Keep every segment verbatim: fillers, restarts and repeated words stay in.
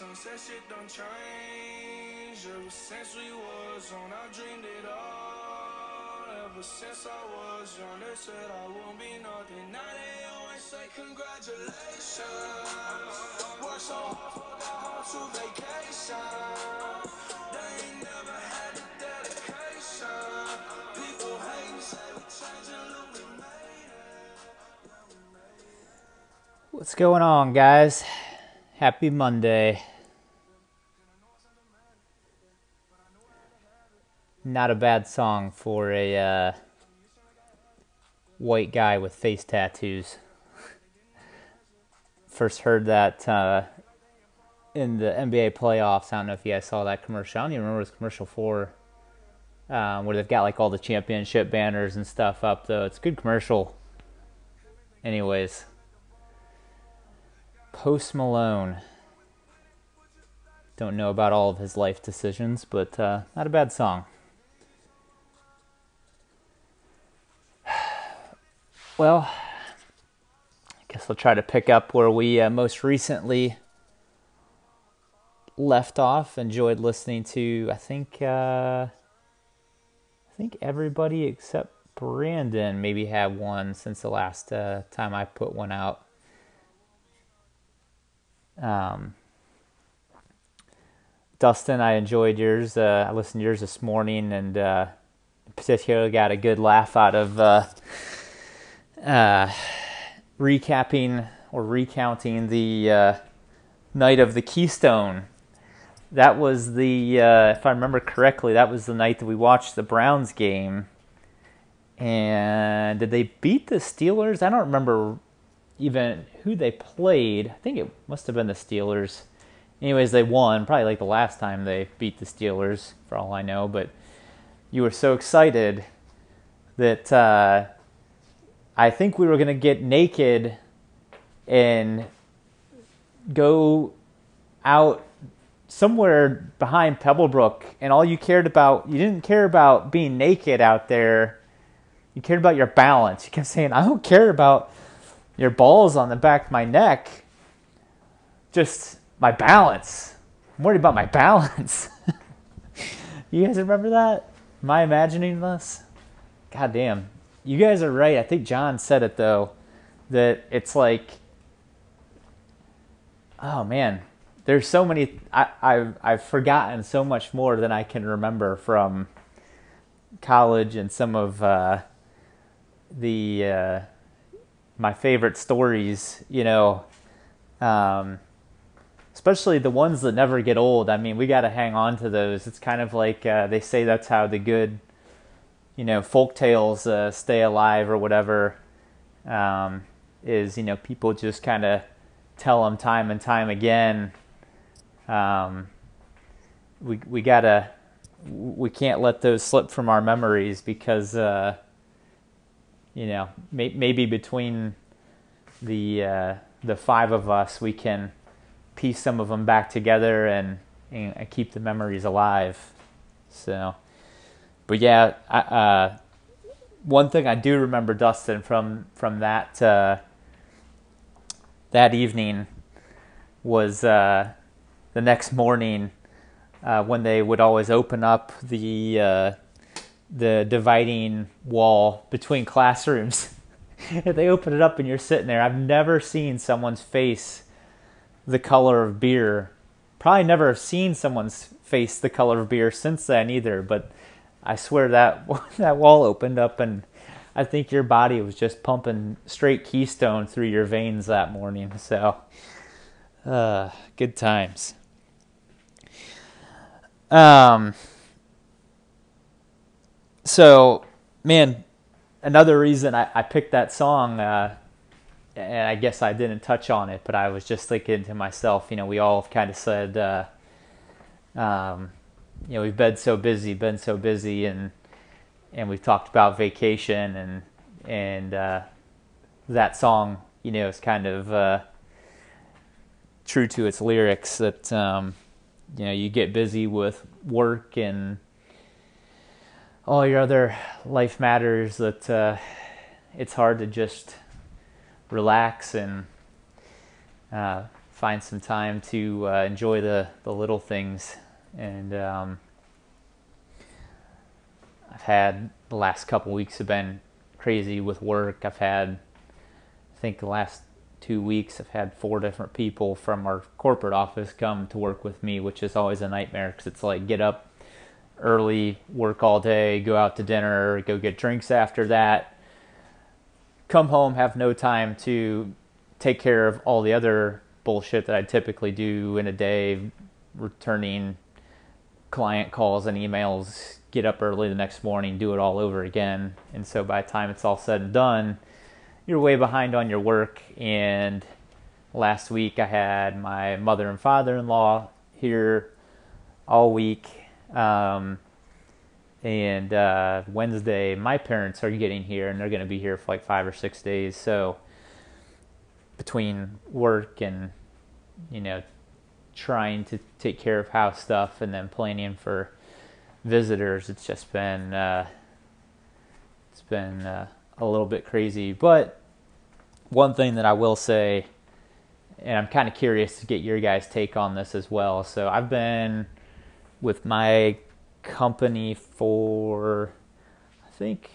sunset shit don't change. Ever since we was on, I dreamed it all. Ever since I was young, they said I won't be nothing. Now they always say congratulations. Worked so hard for that home to vacation. They ain't never had the dedication. People hate and say we changing, look, we made it. What's going on, guys? Happy Monday. Not a bad song for a uh, white guy with face tattoos. First heard that uh, in the N B A playoffs. I don't know if you guys saw that commercial. I don't even remember what it was commercial for, um, where they've got like all the championship banners and stuff up, though. It's a good commercial. Anyways. Post Malone. Don't know about all of his life decisions, but uh, not a bad song. Well, I guess I'll try to pick up where we uh, most recently left off. Enjoyed listening to, I think, uh, I think everybody except Brandon maybe had one since the last uh, time I put one out. Um, Dustin, I enjoyed yours. Uh, I listened to yours this morning, and uh, particularly got a good laugh out of uh, uh, recapping or recounting the uh, night of the Keystone. That was the, uh, if I remember correctly, that was the night that we watched the Browns game. And did they beat the Steelers? I don't remember even who they played. I think it must have been the Steelers. Anyways, they won, probably like the last time they beat the Steelers, for all I know. But you were so excited that uh, I think we were going to get naked and go out somewhere behind Pebble Brook. And all you cared about, you didn't care about being naked out there. You cared about your balance. You kept saying, I don't care about your balls on the back of my neck, just my balance. I'm worried about my balance. You guys remember that? Am I imagining this? God damn. You guys are right. I think John said it, though, that it's like, oh, man, there's so many. I, I've, I've forgotten so much more than I can remember from college and some of uh, the... Uh, my favorite stories, you know, um, especially the ones that never get old. I mean, we got to hang on to those. It's kind of like uh, they say that's how the good, you know, folk tales uh, stay alive or whatever, um, is, you know, people just kind of tell them time and time again. Um, we we got to, we can't let those slip from our memories because, uh, you know, may, maybe between the uh, the five of us, we can piece some of them back together and, and keep the memories alive. So, but yeah, I, uh, one thing I do remember, Dustin, from from that uh, that evening was uh, the next morning uh, when they would always open up the. Uh, the dividing wall between classrooms. They open it up and you're sitting there. I've never seen someone's face the color of beer. Probably never have seen someone's face the color of beer since then either, but I swear that that wall opened up and I think your body was just pumping straight Keystone through your veins that morning. So, uh, good times. Um... So, man, another reason I, I picked that song, uh, and I guess I didn't touch on it, but I was just thinking to myself, you know, we all kind of said, uh, um, you know, we've been so busy, been so busy, and and we've talked about vacation, and and uh, that song, you know, is kind of uh, true to its lyrics that, um, you know, you get busy with work and all your other life matters that uh, it's hard to just relax and uh, find some time to uh, enjoy the, the little things. And um, I've had, the last couple weeks have been crazy with work. I've had, I think the last two weeks, I've had four different people from our corporate office come to work with me, which is always a nightmare because it's like get up early, work all day, go out to dinner, go get drinks after that, come home, have no time to take care of all the other bullshit that I typically do in a day, returning client calls and emails, get up early the next morning, do it all over again. And so by the time it's all said and done, you're way behind on your work. And last week I had my mother and father-in-law here all week. Um, and uh, Wednesday, my parents are getting here, and they're going to be here for like five or six days. So between work and, you know, trying to take care of house stuff and then planning for visitors, it's just been uh, it's been uh, a little bit crazy. But one thing that I will say, and I'm kind of curious to get your guys' take on this as well. So I've been with my company for, I think,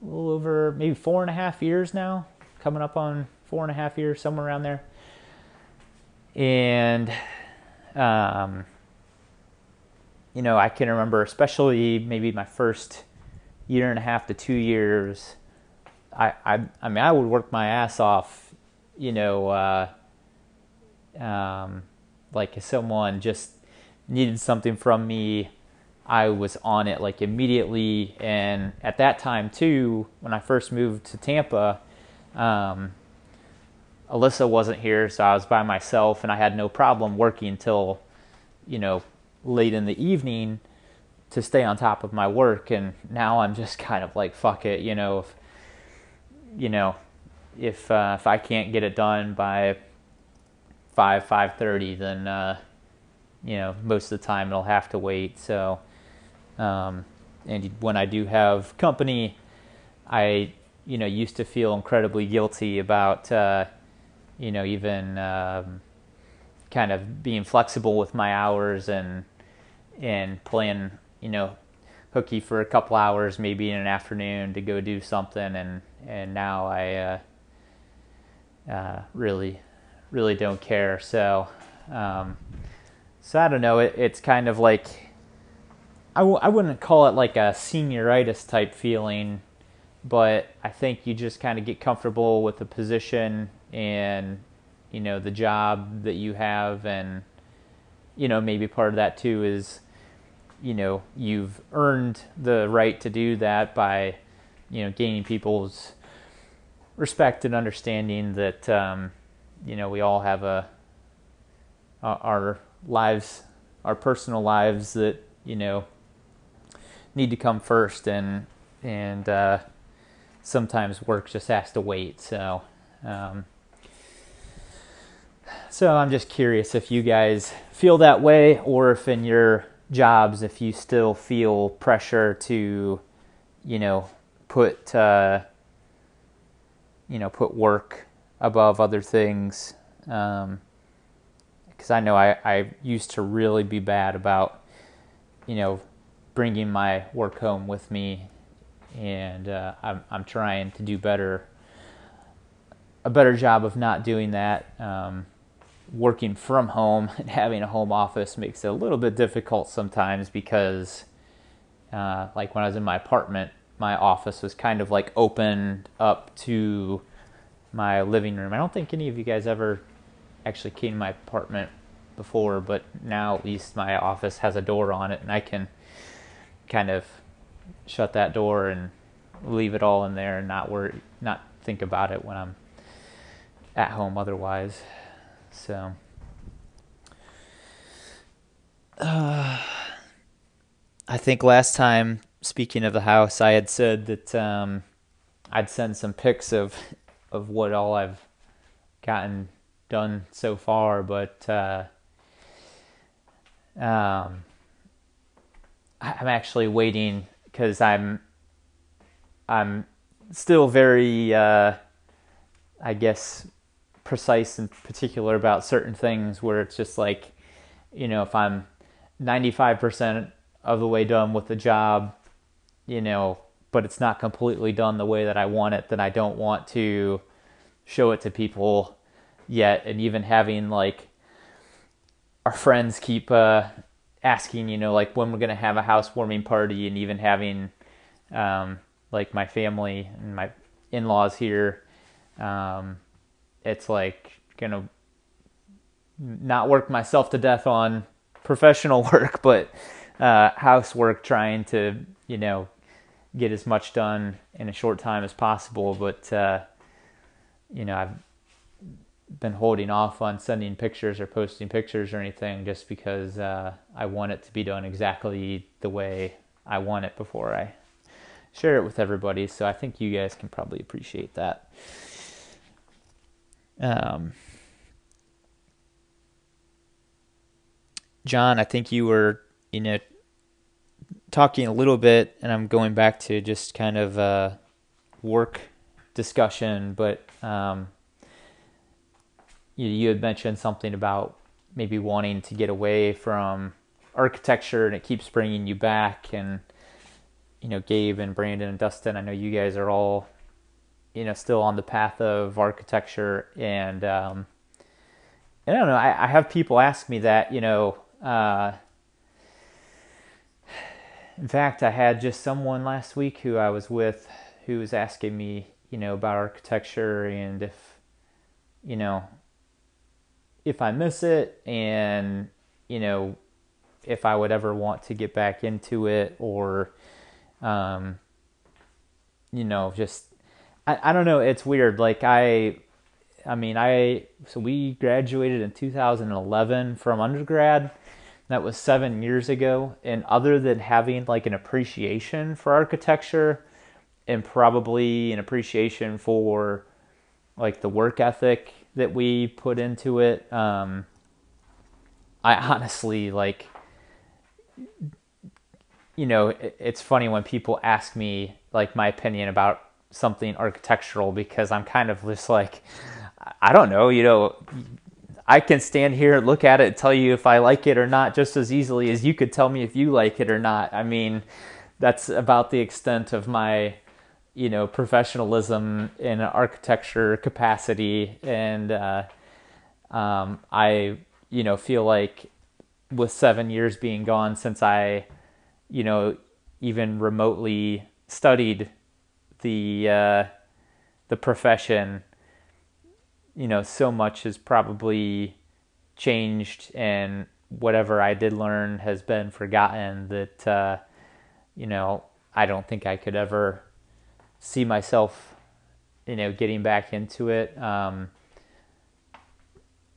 a little over maybe four and a half years now, coming up on four and a half years, somewhere around there. And, um, you know, I can remember, especially maybe my first year and a half to two years, I, I, I mean, I would work my ass off, you know, uh, um, like if someone just needed something from me, I was on it like immediately. And at that time too, when I first moved to Tampa, um, Alyssa wasn't here, so I was by myself, and I had no problem working until, you know, late in the evening to stay on top of my work. And now I'm just kind of like, fuck it, you know, if, you know, if uh, if I can't get it done by five five thirty, then uh, you know, most of the time it'll have to wait. So, um, and when I do have company, I you know used to feel incredibly guilty about. Uh, you know, even um, kind of being flexible with my hours and and playing, you know, hooky for a couple hours, maybe in an afternoon to go do something. And, and now I uh, uh, really, really don't care. So, um, so I don't know. It, it's kind of like, I, w- I wouldn't call it like a senioritis type feeling, but I think you just kind of get comfortable with the position and, you know, the job that you have. And, you know, maybe part of that too is, you know, you've earned the right to do that by, you know, gaining people's respect and understanding that, um, you know, we all have a, our lives, our personal lives that, you know, need to come first. And, and, uh, sometimes work just has to wait. So, um, So I'm just curious if you guys feel that way, or if in your jobs, if you still feel pressure to, you know, put, uh, you know, put work above other things. Um, 'cause I know I, I used to really be bad about, you know, bringing my work home with me, and, uh, I'm, I'm trying to do better, a better job of not doing that. Um, working from home and having a home office makes it a little bit difficult sometimes because, uh, like when I was in my apartment, my office was kind of like opened up to my living room. I don't think any of you guys ever actually came to my apartment before, but now at least my office has a door on it, and I can kind of shut that door and leave it all in there and not worry, not think about it when I'm at home otherwise. So, uh, I think last time, speaking of the house, I had said that, um, I'd send some pics of, of what all I've gotten done so far, but, uh, um, I'm actually waiting because I'm, I'm still very, uh, I guess, precise and particular about certain things where it's just like, you know, if I'm ninety-five percent of the way done with the job, you know, but it's not completely done the way that I want it, then I don't want to show it to people yet. And even having like our friends keep uh, asking, you know, like when we're going to have a housewarming party, and even having um, like my family and my in-laws here, um, it's like going to not work myself to death on professional work, but uh, housework, trying to, you know, get as much done in a short time as possible. But, uh, you know, I've been holding off on sending pictures or posting pictures or anything just because uh, I want it to be done exactly the way I want it before I share it with everybody. So I think you guys can probably appreciate that. Um, John, I think you were, you know, talking a little bit, and I'm going back to just kind of a work discussion, but um, you, you had mentioned something about maybe wanting to get away from architecture, and it keeps bringing you back. And, you know, Gabe and Brandon and Dustin, I know you guys are all, you know, still on the path of architecture. And um, I don't know, I, I have people ask me that, you know, uh, in fact, I had just someone last week who I was with who was asking me, you know, about architecture, and if, you know, if I miss it, and, you know, if I would ever want to get back into it, or, um, you know, just, I, I don't know. It's weird. Like I, I mean, I, so we graduated in two thousand eleven from undergrad. That was seven years ago. And other than having like an appreciation for architecture, and probably an appreciation for like the work ethic that we put into it, um, I honestly like, you know, it, it's funny when people ask me like my opinion about something architectural, because I'm kind of just like, I don't know, you know, I can stand here and look at it and tell you if I like it or not just as easily as you could tell me if you like it or not. I mean, that's about the extent of my, you know, professionalism in architecture capacity. And uh, um, I, you know, feel like with seven years being gone since I, you know, even remotely studied the uh, the profession, you know, so much has probably changed, and whatever I did learn has been forgotten that, uh, you know, I don't think I could ever see myself, you know, getting back into it. Um,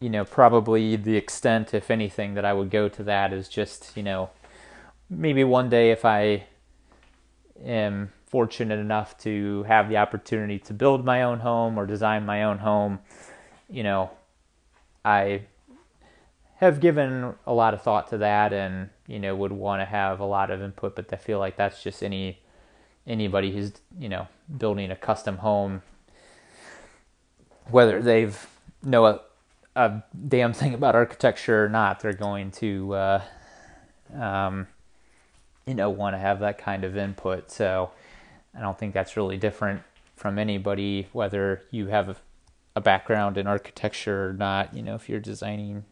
you know, probably the extent, if anything, that I would go to that is just, you know, maybe one day if I am fortunate enough to have the opportunity to build my own home or design my own home, you know, I have given a lot of thought to that, and, you know, would want to have a lot of input. But I feel like that's just any anybody who's, you know, building a custom home, whether they've know a, a damn thing about architecture or not, they're going to uh, um, you know, want to have that kind of input. So I don't think that's really different from anybody, whether you have a, a background in architecture or not. You know, if you're designing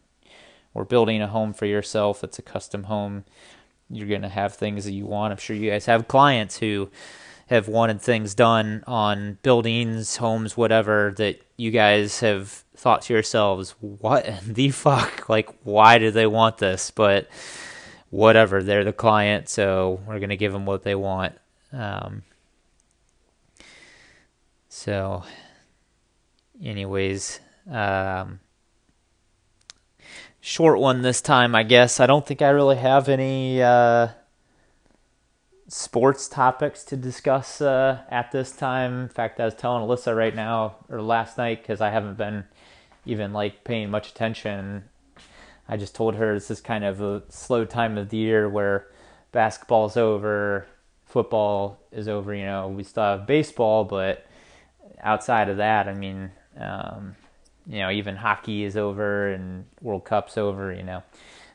or building a home for yourself, it's a custom home, you're going to have things that you want. I'm sure you guys have clients who have wanted things done on buildings, homes, whatever, that you guys have thought to yourselves, what in the fuck? Like, why do they want this? But whatever, they're the client, so we're going to give them what they want. Um, So, anyways, um, short one this time, I guess. I don't think I really have any uh, sports topics to discuss uh, at this time. In fact, I was telling Alyssa right now, or last night, because I haven't been even like paying much attention. I just told her this is kind of a slow time of the year where basketball's over, football is over. You know, we still have baseball, but outside of that, I mean, um, you know, even hockey is over and World Cup's over, you know.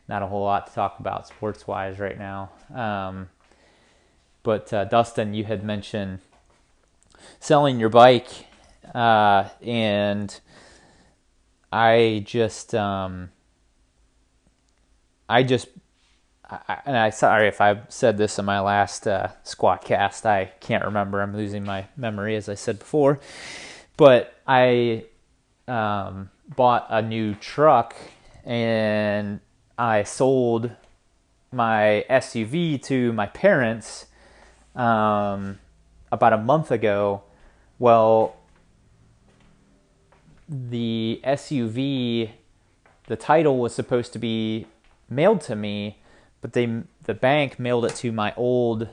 Not a whole lot to talk about sports-wise right now. Um, but uh, Dustin, you had mentioned selling your bike, uh, and I just, um, I just, I, and I sorry if I said this in my last uh, Squatcast. I can't remember. I'm losing my memory, as I said before. But I um, bought a new truck, and I sold my S U V to my parents um, about a month ago. Well, the S U V, the title was supposed to be mailed to me, but they, the bank mailed it to my old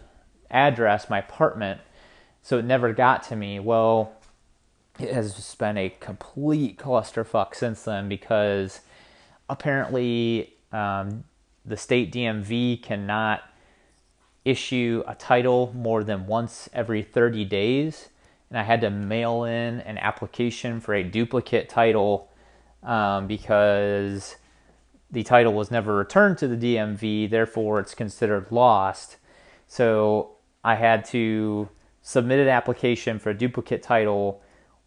address, my apartment, so it never got to me. Well, it has just been a complete clusterfuck since then, because apparently Um, the state D M V cannot issue a title more than once every thirty days. And I had to mail in an application for a duplicate title um, because the title was never returned to the D M V. Therefore, it's considered lost. So I had to submit an application for a duplicate title,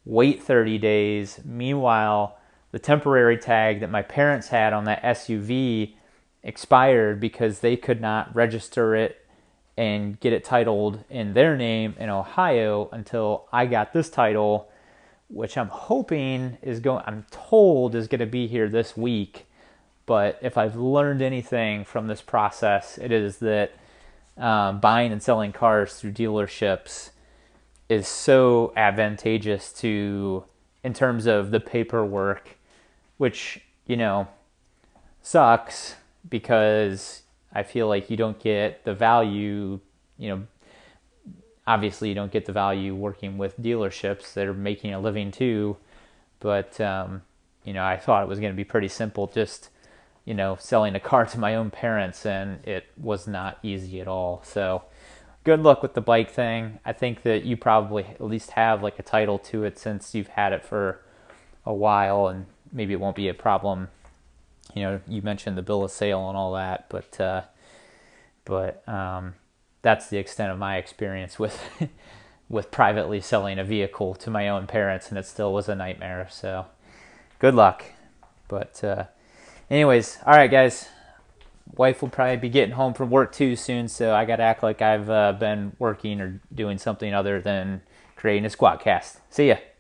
wait thirty days. Meanwhile, the temporary tag that my parents had on that S U V expired because they could not register it and get it titled in their name in Ohio until I got this title, which I'm hoping is going, I'm told is going to be here this week. But if I've learned anything from this process, it is that um, buying and selling cars through dealerships is so advantageous to, in terms of the paperwork, which, you know, sucks because I feel like you don't get the value, you know, obviously you don't get the value working with dealerships that are making a living too. But, um, you know, I thought it was going to be pretty simple, just, you know, selling a car to my own parents, and it was not easy at all. So good luck with the bike thing. I think that you probably at least have like a title to it since you've had it for a while, and maybe it won't be a problem. You know, you mentioned the bill of sale and all that, but uh, but um, that's the extent of my experience with with privately selling a vehicle to my own parents, and it still was a nightmare. So good luck. But uh, anyways, all right, guys. Wife will probably be getting home from work too soon, so I got to act like I've uh, been working or doing something other than creating a Squatcast. See ya.